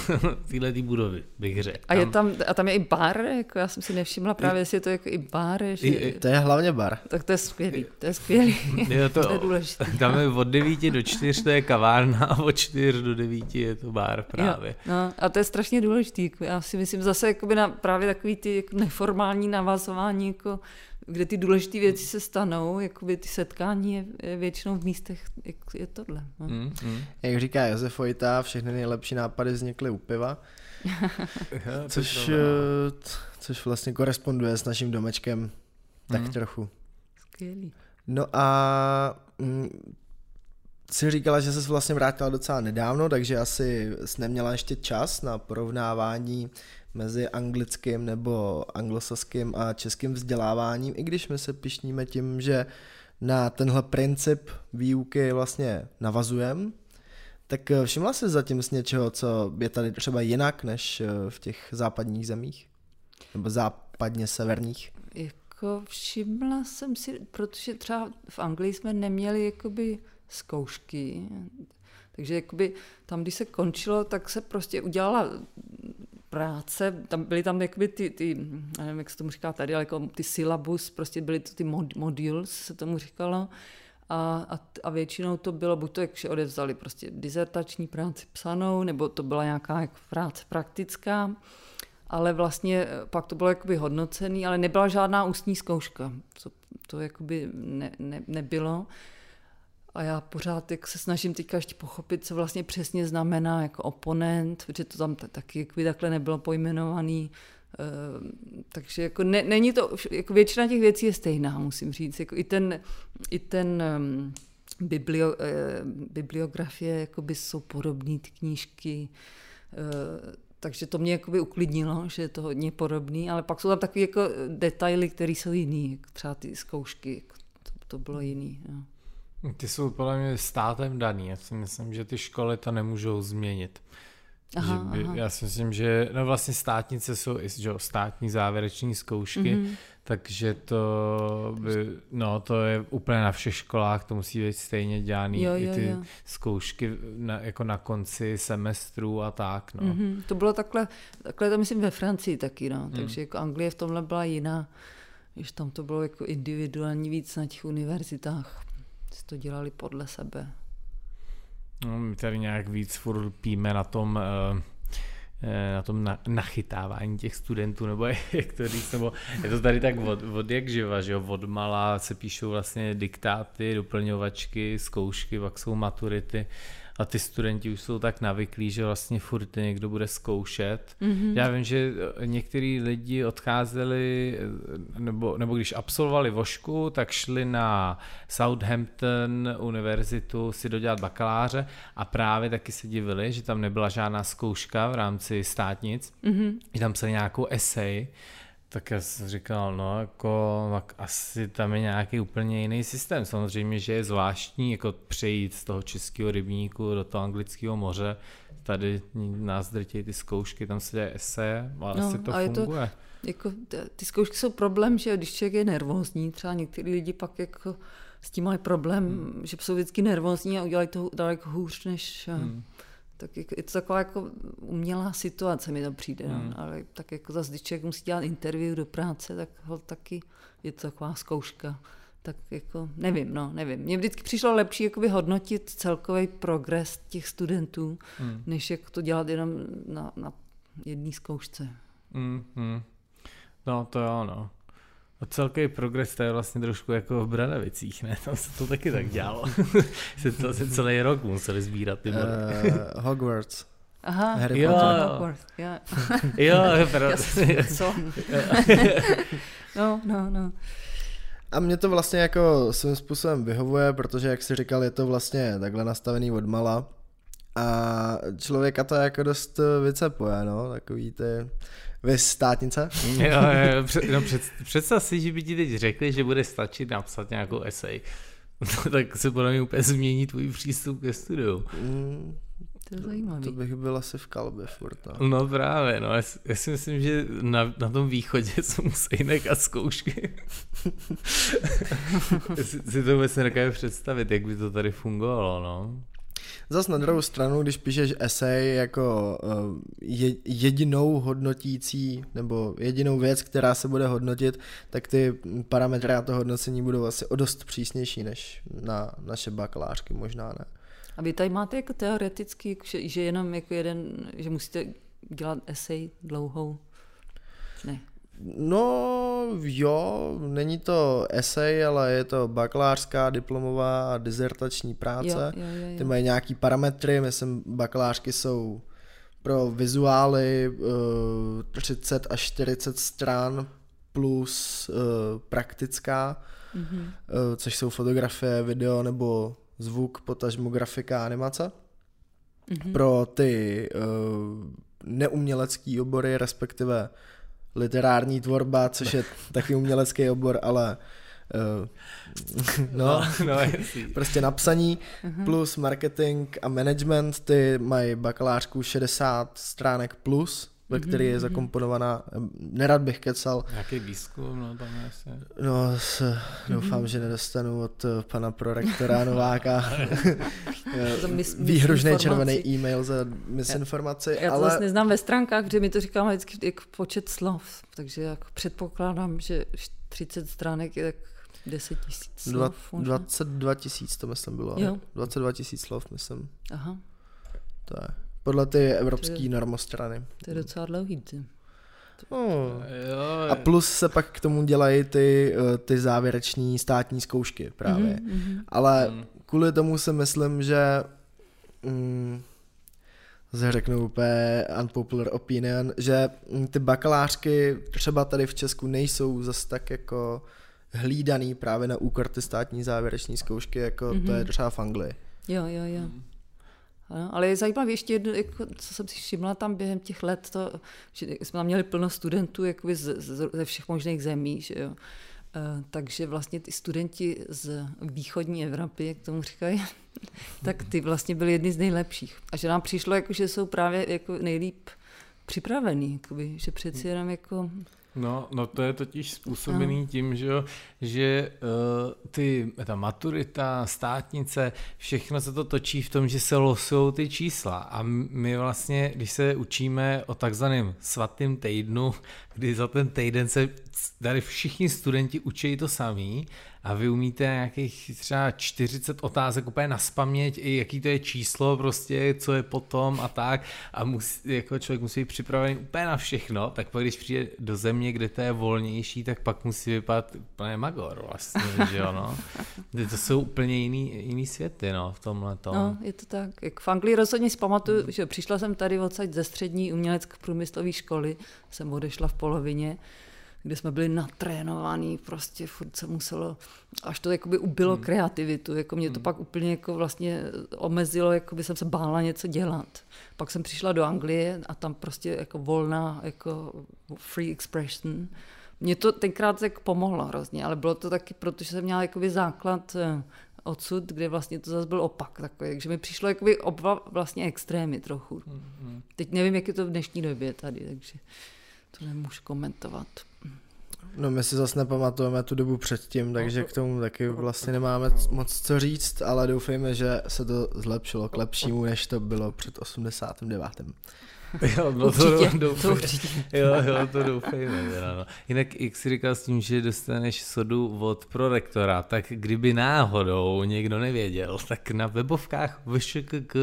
této budovy, bych řekl. A, je tam, a tam je i bar, jako já jsem si nevšimla právě, jestli je to jako i bar. Že... I, to je hlavně bar. Tak to je skvělý, to je skvělý. Jo, to, to je důležité. Tam je od devíti do čtyř, to je kavárna a od čtyř do devíti je to bar právě. Jo, no, a to je strašně důležitý. Jako já si myslím zase jakoby na právě takový ty jako neformální navazování, jako kde ty důležité věci se stanou, jakoby ty setkání je, je většinou v místech, jak je tohle. No. Mm, mm. Jak říká Josef Vojta, všechny nejlepší nápady vznikly u piva, což, což vlastně koresponduje s naším domečkem tak mm. trochu. Skvělý. No a jsi říkala, že ses vlastně vrátila docela nedávno, takže asi jsi neměla ještě čas na porovnávání mezi anglickým nebo anglosaským a českým vzděláváním, i když my se pyšníme tím, že na tenhle princip výuky vlastně navazujeme, tak všimla jsi zatím z něčeho, co je tady třeba jinak než v těch západních zemích? Nebo západně severních? Jako všimla jsem si, protože třeba v Anglii jsme neměli jakoby zkoušky, takže jakoby tam, když se končilo, tak se prostě udělala práce, tam byly tam jakoby ty, ty, nevím, jak se tomu říká tady, ale jako ty syllabus, prostě byly to ty mod, modules, se tomu říkalo, a, a, a většinou to bylo, buď to, jakže odevzali prostě dizertační práci psanou, nebo to byla nějaká jak práce praktická, ale vlastně pak to bylo jakoby hodnocený, ale nebyla žádná ústní zkouška, co to jakoby ne, ne, nebylo. A já pořád jak se snažím teďka ještě pochopit, co vlastně přesně znamená jako oponent, protože to tam taky takhle nebylo pojmenovaný. E, takže jako ne, není to, jako většina těch věcí je stejná, musím říct. Jako i ten, i ten um, biblio, e, bibliografie jakoby jsou podobné ty knížky, e, takže to mě jakoby uklidnilo, že je to hodně podobný, ale pak jsou tam takové jako detaily, které jsou jiný, jako třeba ty zkoušky, jako to, to bylo jiný. No. Ty jsou podle mě státem daný. Já si myslím, že ty školy to nemůžou změnit. Aha, by, aha. Já si myslím, že no vlastně státnice jsou i že, státní závěreční zkoušky, mm-hmm. takže to by, no to je úplně na všech školách, to musí být stejně dělaný jo, jo, i ty jo. zkoušky na, jako na konci semestru a tak. No. Mm-hmm. To bylo takhle, takhle to myslím ve Francii taky, no. takže mm. jako Anglie v tomhle byla jiná, když tam to bylo jako individuální víc na těch univerzitách. To dělali podle sebe. No, my tady nějak víc furt píme na tom, na tom nachytávání těch studentů, nebo jak to říct, nebo je to tady tak od, od jak živa, že jo, od malá se píšou vlastně diktáty, doplňovačky, zkoušky, pak jsou maturity a ty studenti už jsou tak navyklí, že vlastně furt někdo bude zkoušet. Mm-hmm. Já vím, že některý lidi odcházeli, nebo, nebo když absolvovali vošku, tak šli na Southampton univerzitu si dodělat bakaláře a právě taky se divili, že tam nebyla žádná zkouška v rámci státnic, mm-hmm. že tam psali nějakou esej. Tak já jsem říkal, no jako tak asi tam je nějaký úplně jiný systém. Samozřejmě, že je zvláštní jako přejít z toho českého rybníku do toho anglického moře. Tady nás drtějí ty zkoušky, tam se děje eseje, ale no, asi to funguje. To, jako, ty zkoušky jsou problém, že když člověk je nervózní, třeba některý lidi pak jako s tím mají problém, hmm. že jsou vždycky nervózní a udělají to daleko hůř než... Hmm. tak je, je to taková jako umělá situace, mi to přijde, hmm. no, ale tak jako zase, když člověk musí dělat interview do práce, tak ho taky je to taková zkouška. Tak jako nevím, no, nevím. Mně vždycky přišlo lepší jakoby hodnotit celkový progres těch studentů, hmm. než jak to dělat jenom na, na jedné zkoušce. Hmm, hmm. No to jo, no. Celkový progres to je vlastně trošku jako v Branavicích, ne? Tam se to taky tak dělalo. se to asi celý rok museli sbírat ty body. Uh, Hogwarts. Aha, Harry jo, Potter. Hogwarts, jo. jo, pravda. Co? no, no, no. A mě to vlastně jako svým způsobem vyhovuje, protože jak jsi říkal, je to vlastně takhle nastavený odmala. A člověka to jako dost vycepuje, no, takový ty... Vy státnice? jo, jo, před, no před, představ si, že by ti teď řekli, že bude stačit napsat nějakou esej. tak se podle mě úplně změní tvůj přístup ke studiu. Mm, to je zajímavé. To bych byl asi v kalbě furt. No, no právě, no. Já, já si myslím, že na, na tom východě jsou musí nekat zkoušky. si, si to vůbec nedokážu představit, jak by to tady fungovalo, no. Zas na druhou stranu, když píšeš esej jako je, jedinou hodnotící nebo jedinou věc, která se bude hodnotit, tak ty parametry na to hodnocení budou asi o dost přísnější než na naše bakalářky, možná ne. A vy tady máte jako teoreticky, že, že jenom jako jeden, že musíte dělat esej dlouhou? Ne. No jo, není to esej, ale je to bakalářská, diplomová a dizertační práce. Jo, jo, jo, jo. Ty mají nějaký parametry, myslím, bakalářky jsou pro vizuály třicet až čtyřicet stran plus praktická, mm-hmm. což jsou fotografie, video nebo zvuk, potažmo grafika, animace. Mm-hmm. Pro ty neumělecký obory, respektive literární tvorba, což je takový umělecký obor, ale uh, no, no, prostě napsaní, uh-huh. plus marketing a management, ty mají bakalářku šedesát stránek plus, ve které je zakomponovaná, nerad bych kecal. Jaký výzkum, no tam asi. No, s, doufám, že nedostanu od pana prorektora Nováka mis, výhružný červený e-mail za misinformaci. Já, já to ale... vlastně znám ve stránkách, kde mi to říkáme vždycky jako počet slov, takže jako předpokládám, že třicet stránek je tak deset tisíc slov. Dva, dvacet dva tisíc to myslím bylo. Jo. dvacet dva tisíc slov myslím. Aha. To je. Podle ty evropské normostrany. To je docela dlouhý. Oh. A plus se pak k tomu dělají ty, ty závěreční státní zkoušky právě. Mm-hmm. Ale kvůli tomu si myslím, že mm, řeknu úplně unpopular opinion, že ty bakalářky třeba tady v Česku nejsou zase tak jako hlídaný právě na úkor ty státní závěreční zkoušky, jako mm-hmm. to je třeba v Anglii. Jo, jo, jo. No, ale je zajímavé ještě jedno, jako, co jsem si všimla tam během těch let, to, že jsme tam měli plno studentů jakoby z, z, ze všech možných zemí, že jo. E, takže vlastně ty studenti z východní Evropy, jak tomu říkají, tak ty vlastně byli jedni z nejlepších. A že nám přišlo, jako, že jsou právě jako nejlíp připravený, jakoby, že přeci jenom jako... No, no to je totiž způsobený tím, že, že uh, ty, ta maturita, státnice, všechno se to točí v tom, že se losujou ty čísla. A my vlastně, když se učíme o takzvaném svatém týdnu, kdy za ten týden se tady všichni studenti učí to samý a vy umíte nějakých třeba čtyřicet otázek úplně naspaměť, i jaký to je číslo prostě, co je potom a tak a musí, jako člověk musí být připravený úplně na všechno, tak pak když přijde do země, kde to je volnější, tak pak musí vypadat úplně magor vlastně, že jo, no. To jsou úplně jiný, jiný světy, no, v tomhle tom. No, je to tak. Jak v Anglii rozhodně si pamatuju, že přišla jsem tady odsaď ze střední umělecko-průmyslové školy, jsem odešla v polovině, kde jsme byli natrénovaní, prostě furt se muselo, až to jakoby ubilo hmm. kreativitu, jako mě to hmm. pak úplně jako vlastně omezilo, jakoby jsem se bála něco dělat. Pak jsem přišla do Anglie a tam prostě jako volná, jako free expression. Mě to tenkrát jako pomohlo hrozně, ale bylo to taky, protože jsem měla jakoby základ odsud, kde vlastně to zase byl opak takový, takže mi přišlo jakoby oba vlastně extrémy trochu. Hmm. Teď nevím, jak je to v dnešní době tady, takže to nemůžu komentovat. No, my si zase nepamatujeme tu dobu předtím, takže k tomu taky vlastně nemáme moc co říct, ale doufejme, že se to zlepšilo k lepšímu, než to bylo před osmdesátým devátým Jo, no určitě, to doufejme. Jo, jo, to doufejme. No. Jinak, jak jsi říkal s tím, že dostaneš sodu od prorektora, tak kdyby náhodou někdo nevěděl, tak na webovkách V Š K K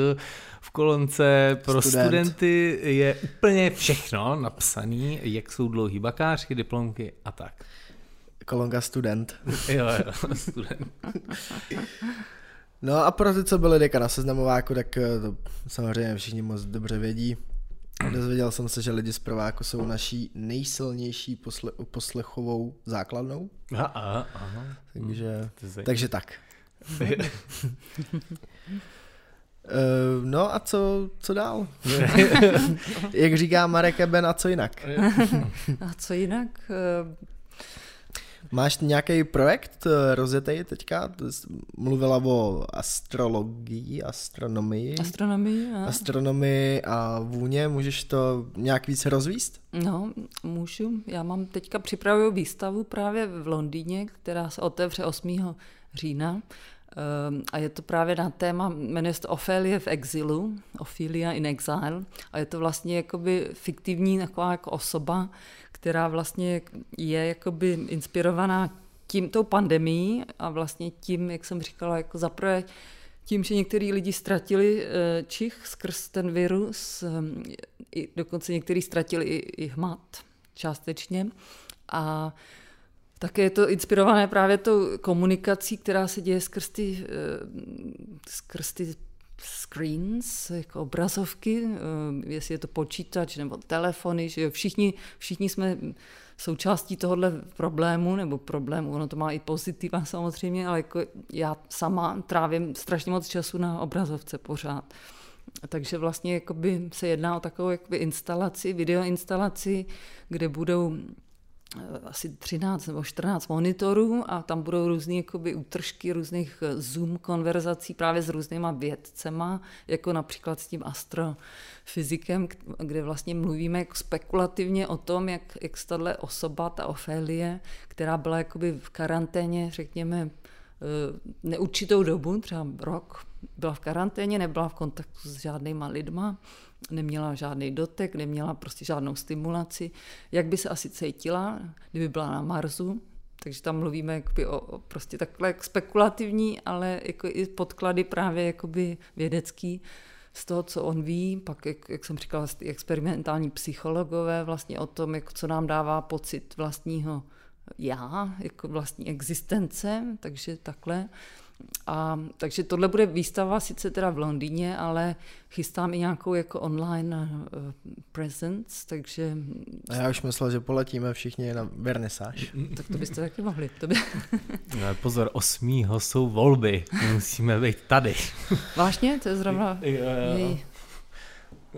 v kolonce pro Student. studenty je úplně všechno napsané, jak jsou dlouhý bakářky, diplomky a tak. Kolonka Student. Jo, jo, Student. No a pro ty, co byli děka na seznamováku, tak to samozřejmě všichni moc dobře vědí. Dozvěděl jsem se, že lidi z prváku jsou naší nejsilnější posle, poslechovou základnou. Aha, aha. Takže, takže tak. No a co, co dál? Jak říká Marek Eben, a co jinak? A co jinak? Máš nějaký projekt rozjetej teďka? Mluvila o astrologii, astronomii. Astronomii, a... Astronomii a vůně. Můžeš to nějak víc rozvíst? No, můžu. Já mám teďka připravuju výstavu právě v Londýně, která se otevře osmého října A je to právě na téma, jmenuje se to Ophelia v exilu, Ophelia in exile. A je to vlastně jakoby fiktivní taková jako osoba, která vlastně je jakoby inspirovaná tím, tou pandemií a vlastně tím, jak jsem říkala, jako zaprvé tím, že některý lidi ztratili čich skrz ten virus, dokonce některý ztratili i, i hmat částečně. A také je to inspirované právě tou komunikací, která se děje skrz ty, skrz ty screens, jako obrazovky, jestli je to počítač nebo telefony, že všichni, všichni jsme součástí tohohle problému, nebo problému, ono to má i pozitiva samozřejmě, ale jako já sama trávím strašně moc času na obrazovce pořád. Takže vlastně jakoby se jedná o takovou jakoby instalaci, videoinstalaci, kde budou asi třináct nebo čtrnáct monitorů a tam budou různý jakoby útržky různých Zoom konverzací právě s různýma vědcema, jako například s tím astrofyzikem, kde vlastně mluvíme jako spekulativně o tom, jak, jak tato osoba, ta Ophelie, která byla jakoby v karanténě, řekněme, neurčitou dobu, třeba rok, byla v karanténě, nebyla v kontaktu s žádnýma lidma, neměla žádný dotek, neměla prostě žádnou stimulaci, jak by se asi cítila, kdyby byla na Marsu, takže tam mluvíme jakoby o prostě takhle spekulativní, ale jako i podklady právě jakoby vědecký z toho, co on ví, pak, jak, jak jsem říkala, experimentální psychologové vlastně o tom, jak, co nám dává pocit vlastního já, jako vlastní existence, takže takhle. A takže tohle bude výstava sice teda v Londýně, ale chystám i nějakou jako online uh, presence, takže... A já už myslel, že poletíme všichni na vernisáž. Tak to byste taky mohli. To by... No, pozor, osmého jsou volby, musíme být tady. Vážně? To je zrovna... Jo, jo.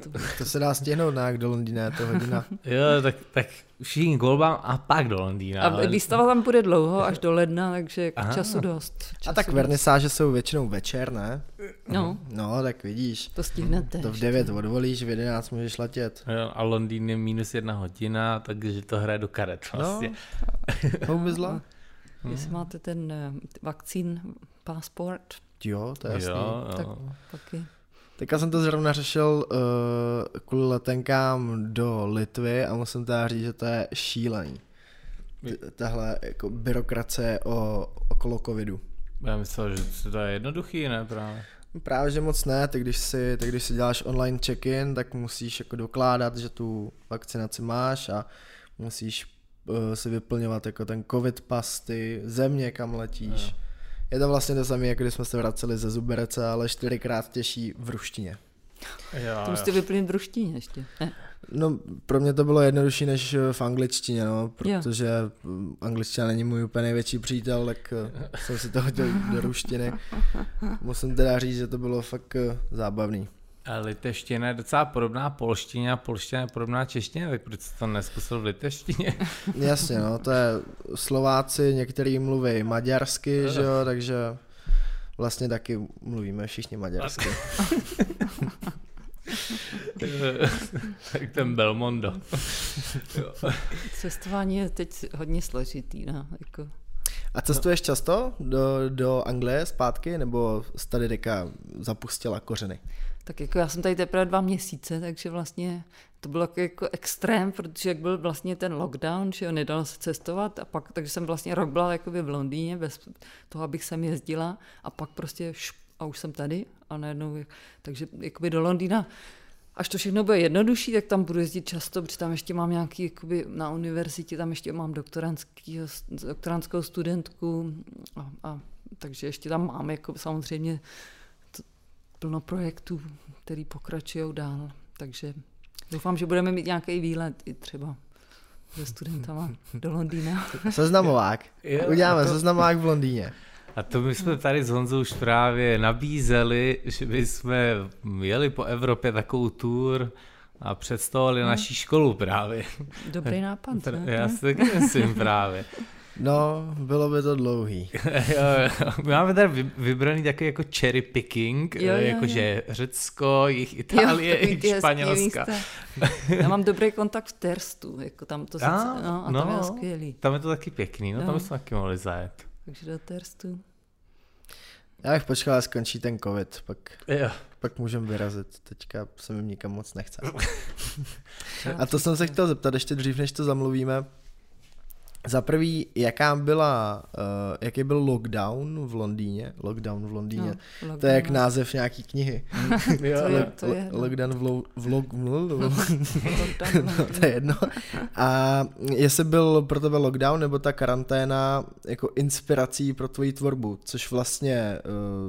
To, by... to se dá stihnout nějak do Londýna, je to hodina. Jo, tak, tak všichni k volbám a pak do Londýna. A výstava tam bude dlouho, až do ledna, takže aha, času dost. Času a tak dost. Vernisáže jsou většinou večer, ne? No. No, tak vidíš. To stihnete. To v devět odvolíš, v jedenáct můžeš letět. Jo, a Londýn je minus jedna hodina, takže to hraje do karet vlastně. No, houbizla. Jestli hmm. máte ten vakcín passport. Jo, to je jasný. Jo, jo. Tak taky. Tak já jsem to zrovna řešil uh, kvůli letenkám do Litvy a musím teda říct, že to je šílení. Tahle jako byrokracie o, okolo covidu. Já myslel, že to je jednoduchý, ne právě? Právě, že moc ne. Ty když si, ty, když si děláš online check-in, tak musíš jako dokládat, že tu vakcinaci máš a musíš uh, si vyplňovat jako ten covid pas, ty země, kam letíš. No. Je to vlastně to samé, jako když jsme se vraceli ze Zuberece, ale čtyřikrát těžší v ruštině. Já, to musíte vyplnit v ruštině ještě. Ne. No, pro mě to bylo jednodušší než v angličtině, no, protože jo. Angličtina není můj úplně největší přítel, tak jsem si to hodil do ruštiny. Musím teda říct, že to bylo fakt zábavný. A litevština je docela podobná polštině a polština je podobná češtině, tak proč jsi to neskusil v litevštině? Jasně, no, to je Slováci, některý mluví maďarsky, že jo, takže vlastně taky mluvíme všichni maďarsky. Tak ten Belmondo. Cestování je teď hodně složitý. No? Jako... A cestuješ no. často do, do Anglie zpátky, nebo tady řeka zapustila kořeny? Tak jako já jsem tady teprve dva měsíce, takže vlastně to bylo jako extrém, protože jak byl vlastně ten lockdown, že jo, nedalo se cestovat a pak, takže jsem vlastně rok byla jakoby v Londýně bez toho, abych sem jezdila a pak prostě šup, a už jsem tady a najednou, takže jakoby do Londýna, až to všechno bude jednodušší, tak tam budu jezdit často, protože tam ještě mám nějaký, jakoby na univerzitě, tam ještě mám doktorantskou studentku a, a takže ještě tam mám jako samozřejmě plno projektů, který pokračují dál, takže doufám, že budeme mít nějaký výlet i třeba se studentama do Londýna. Seznamovák. Uděláme to... seznamovák v Londýně. A to my jsme tady s Honzou už právě nabízeli, že bychom jeli po Evropě takovou tour a představili naší školu právě. Dobrý nápad. Ne? Já si taky myslím právě. No, bylo by to dlouhý. My máme tady vybraný takový jako cherry picking, jo, jo, jakože jo. Řecko, jich Itálie, jo, jich Španělska. Já mám dobrý kontakt v Terstu, jako tam to sice, no, a no, tam je skvělý. Tam je to taky pěkný, no, no. Tam bychom taky mohli zajet. Takže do Terstu. Já bych počkal, až skončí ten covid, pak, pak můžeme vyrazit. Teďka se mi nikam moc nechce. A to jsem se chtěl zeptat ještě dřív, než to zamluvíme. Za prvý, jaká byla, uh, jaký byl lockdown v Londýně? Lockdown v Londýně. No, lockdown. To je jak název nějaký knihy. To je, to je, lockdown v lo, v lo, no, to je jedno. A jestli byl pro tebe lockdown nebo ta karanténa jako inspirací pro tvoji tvorbu, což vlastně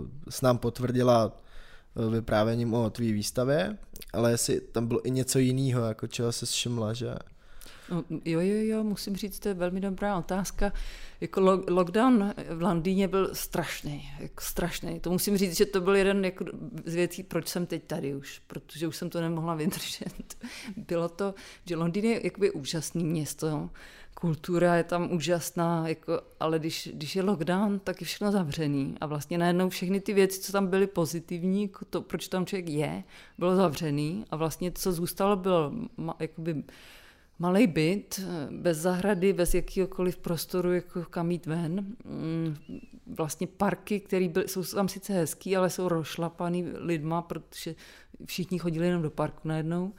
uh, s nám potvrdila vyprávěním o tvý výstavě, ale jestli tam bylo i něco jiného, jako čeho jsi všimla, že... No, jo, jo, jo, musím říct, to je velmi dobrá otázka. Jako lo- lockdown v Londýně byl strašný, jako strašný. To musím říct, že to byl jeden jako z věcí, proč jsem teď tady už, protože už jsem to nemohla vydržet. Bylo to, že Londýn je jakoby úžasný město, jo. Kultura je tam úžasná, jako, ale když, když je lockdown, tak je všechno zavřený. A vlastně najednou všechny ty věci, co tam byly pozitivní, to, proč tam člověk je, bylo zavřený a vlastně co zůstalo bylo jakoby... malej byt, bez zahrady, bez jakýhokoliv prostoru, jako kam jít ven. Vlastně parky, které jsou tam sice hezký, ale jsou rozšlapaný lidma, protože všichni chodili jenom do parku najednou.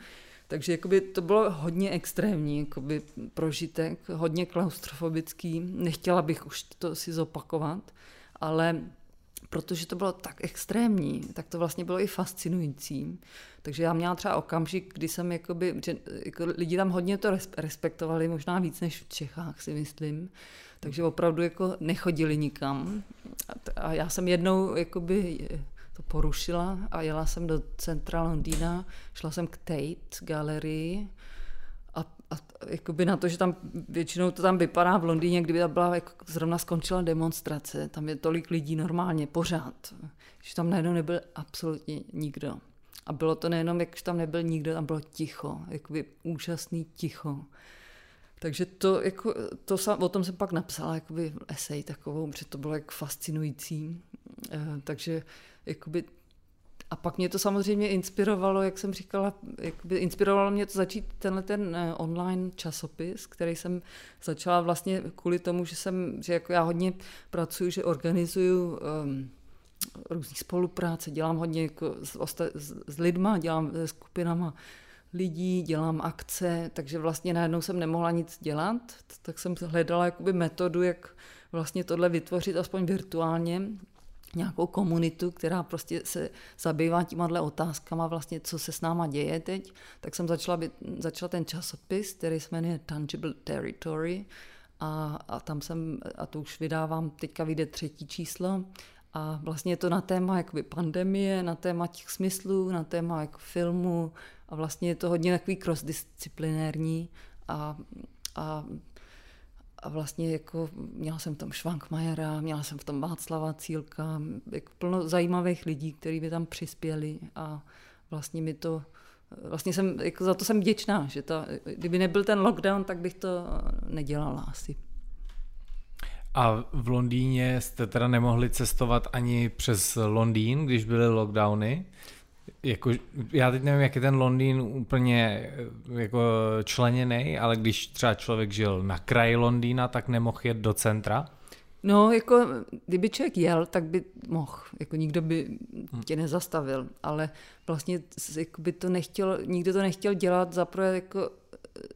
Takže jakoby, to bylo hodně extrémní jakoby, prožitek, hodně klaustrofobický. Nechtěla bych už to si zopakovat, ale... protože to bylo tak extrémní, tak to vlastně bylo i fascinující. Takže já měla třeba okamžik, kdy jsem jakoby, že, jako lidi tam hodně to respektovali, možná víc než v Čechách, si myslím. Takže opravdu jako nechodili nikam. A, a já jsem jednou jakoby to porušila a jela jsem do centra Londýna, šla jsem k Tate Gallery a, a jakoby na to, že tam většinou to tam vypadá v Londýně, kdyby tam byla, jako zrovna skončila demonstrace, tam je tolik lidí normálně, pořád, že tam najednou nebyl absolutně nikdo. A bylo to nejenom, jak tam nebyl nikdo, tam bylo ticho, jakoby úžasný ticho. Takže to, jako, to sam, o tom jsem pak napsala jakoby esej takovou, protože to bylo jak fascinující. E, takže jakoby a pak mě to samozřejmě inspirovalo, jak jsem říkala, jakoby inspirovalo mě to začít tenhle ten online časopis, který jsem začala vlastně kvůli tomu, že jsem, že jako já hodně pracuji, že organizuju um, různý spolupráce, dělám hodně jako s, osta- s lidma, dělám se skupinama lidí, dělám akce, takže vlastně najednou jsem nemohla nic dělat, tak jsem hledala jakoby metodu, jak vlastně tohle vytvořit aspoň virtuálně, nějakou komunitu, která prostě se zabývá tímhle otázkama, vlastně co se s náma děje teď, tak jsem začala, by, začala ten časopis, který se jmenuje Tangible Territory a, a tam jsem, a to už vydávám, teďka vyjde třetí číslo a vlastně je to na téma jakoby pandemie, na téma těch smyslů, na téma jako filmu a vlastně je to hodně takový cross-disciplinární a, a A vlastně jako měla jsem tam Švankmajera, měla jsem v tom Václava Cílka, jako plno zajímavých lidí, kteří by tam přispěli a vlastně mi to, vlastně jsem, jako za to jsem vděčná, že ta, kdyby nebyl ten lockdown, tak bych to nedělala asi. A v Londýně jste teda nemohli cestovat ani přes Londýn, když byly lockdowny? Jako, já teď nevím, jak je ten Londýn úplně jako členěný, ale když třeba člověk žil na kraji Londýna, tak nemohl jet do centra? No, jako, kdyby člověk jel, tak by mohl. Jako, nikdo by tě nezastavil, ale vlastně jako by to nechtěl, nikdo to nechtěl dělat, zaprvé jako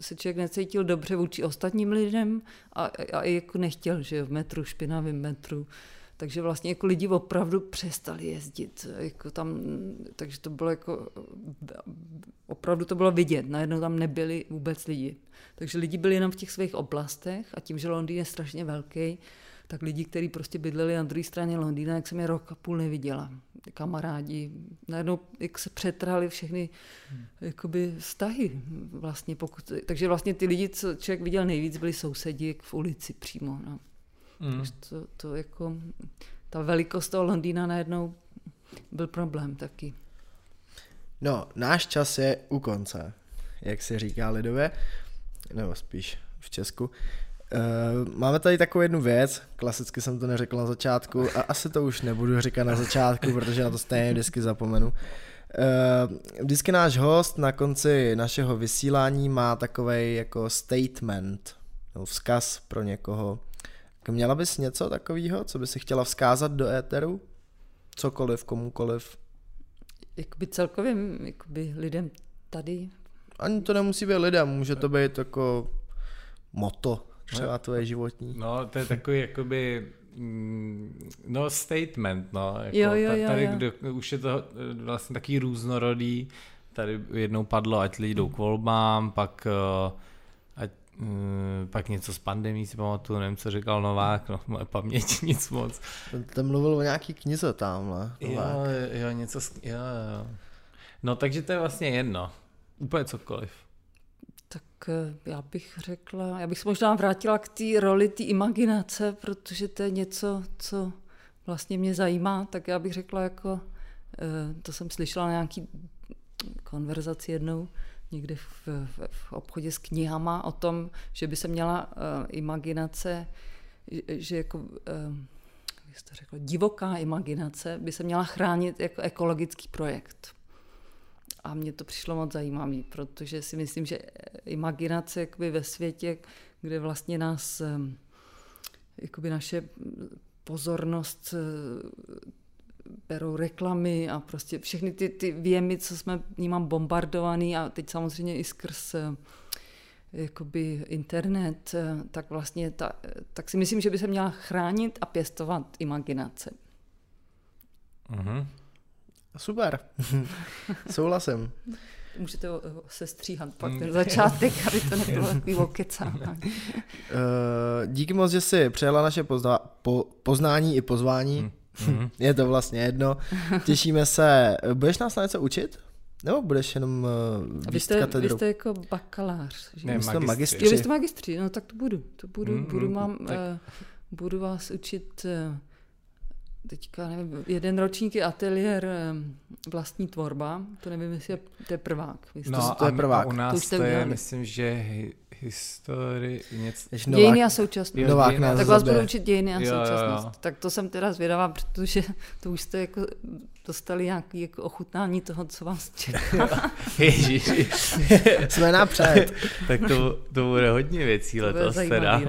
se člověk necítil dobře vůči ostatním lidem a, a jako nechtěl, že v metru, špinavým metru. Takže vlastně jako lidi opravdu přestali jezdit. Jako tam, takže to bylo jako, opravdu to bylo vidět. Najednou tam nebyli vůbec lidi. Takže lidi byli jenom v těch svých oblastech a tím, že Londýn je strašně velký, tak lidi, kteří prostě bydleli na druhé straně Londýna, jak jsem je rok a půl neviděla. Kamarádi, najednou jak se přetrhali všechny hmm. jakoby vztahy. Vlastně pokud, takže vlastně ty lidi, co člověk viděl nejvíc, byli sousedi v ulici přímo. No. Hmm. Takže to, to jako, ta velikost toho Londýna najednou byl problém taky. No, náš čas je u konce, jak se říká lidově, nebo spíš v Česku. Máme tady takovou jednu věc, klasicky jsem to neřekl na začátku a asi to už nebudu říkat na začátku, protože na to stejně vždycky zapomenu. Vždycky náš host na konci našeho vysílání má takovej jako statement, nebo vzkaz pro někoho. Měla bys něco takového, co by si chtěla vzkázat do éteru? Cokoliv, komukoliv? Jakoby celkovým jakoby lidem tady? Ani to nemusí být lidem, může to být jako motto. Třeba tvoje životní. No, to je takový jakoby no statement, no. Jako jo, jo, jo, tady jo. Kdo, už je to vlastně taky různorodý. Tady jednou padlo, ať lidi jdou k volbám, pak, ať, pak něco s pandemí si pamatuju, nevím, co říkal Novák, no, moje paměť nic moc. Ten mluvil o nějaký knize tamhle. Jo, jo, něco, jo, jo. No, takže to je vlastně jedno. Úplně cokoliv. Tak já bych řekla, já bych se možná vrátila k té roli té imaginace, protože to je něco, co vlastně mě zajímá, tak já bych řekla jako, to jsem slyšela na nějaký konverzaci jednou, někde v, v, v obchodě s knihama o tom, že by se měla imaginace, že jako, jak jste řekla, divoká imaginace by se měla chránit jako ekologický projekt. A mně to přišlo moc zajímavé, protože si myslím, že imaginace jakoby ve světě, kde vlastně nás, jakoby naše pozornost berou reklamy a prostě všechny ty, ty věmy, co jsme nimi bombardovaný a teď samozřejmě i skrz jakoby internet, tak vlastně ta, tak si myslím, že by se měla chránit a pěstovat imaginace. Mhm. Super, souhlasím. Můžete se stříhat pak ten začátek, aby to nebylo takový okecán. Díky moc, že jsi přijela naše pozna- po- poznání i pozvání. Mm-hmm. Je to vlastně jedno. Těšíme se. Budeš nás na něco učit? Nebo budeš jenom výst katedru? Vy jste jako bakalář. Že? Ne, jste magistři. Vy jste magistři, no tak to budu. To budu, mm-hmm. budu, mám, eh, budu vás učit... Eh, teďka nevím, jeden ročník je ateliér vlastní tvorba, to nevím, jestli je, to je prvák. No to je prvák. U nás to, to je, myslím, že historie, něco... dějiny a současnost. Novák nás tak vás budu učit dějiny a jo, současnost. Jo, jo. Tak to jsem teda zvědavá, protože to už jste jako dostali nějaké jako ochutnání toho, co vás čeká. Ježiši. Jsme napřed. Tak to, to bude hodně věcí letos teda.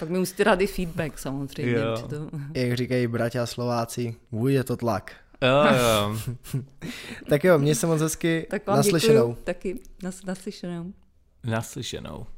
Tak mi musíte dát i feedback samozřejmě. To... Jak říkají bratia Slováci, bude to tlak. Jo, jo. Tak jo, mě se moc hezky. Tak vám naslyšenou. Děkuju, taky nas, naslyšenou. Naslyšenou.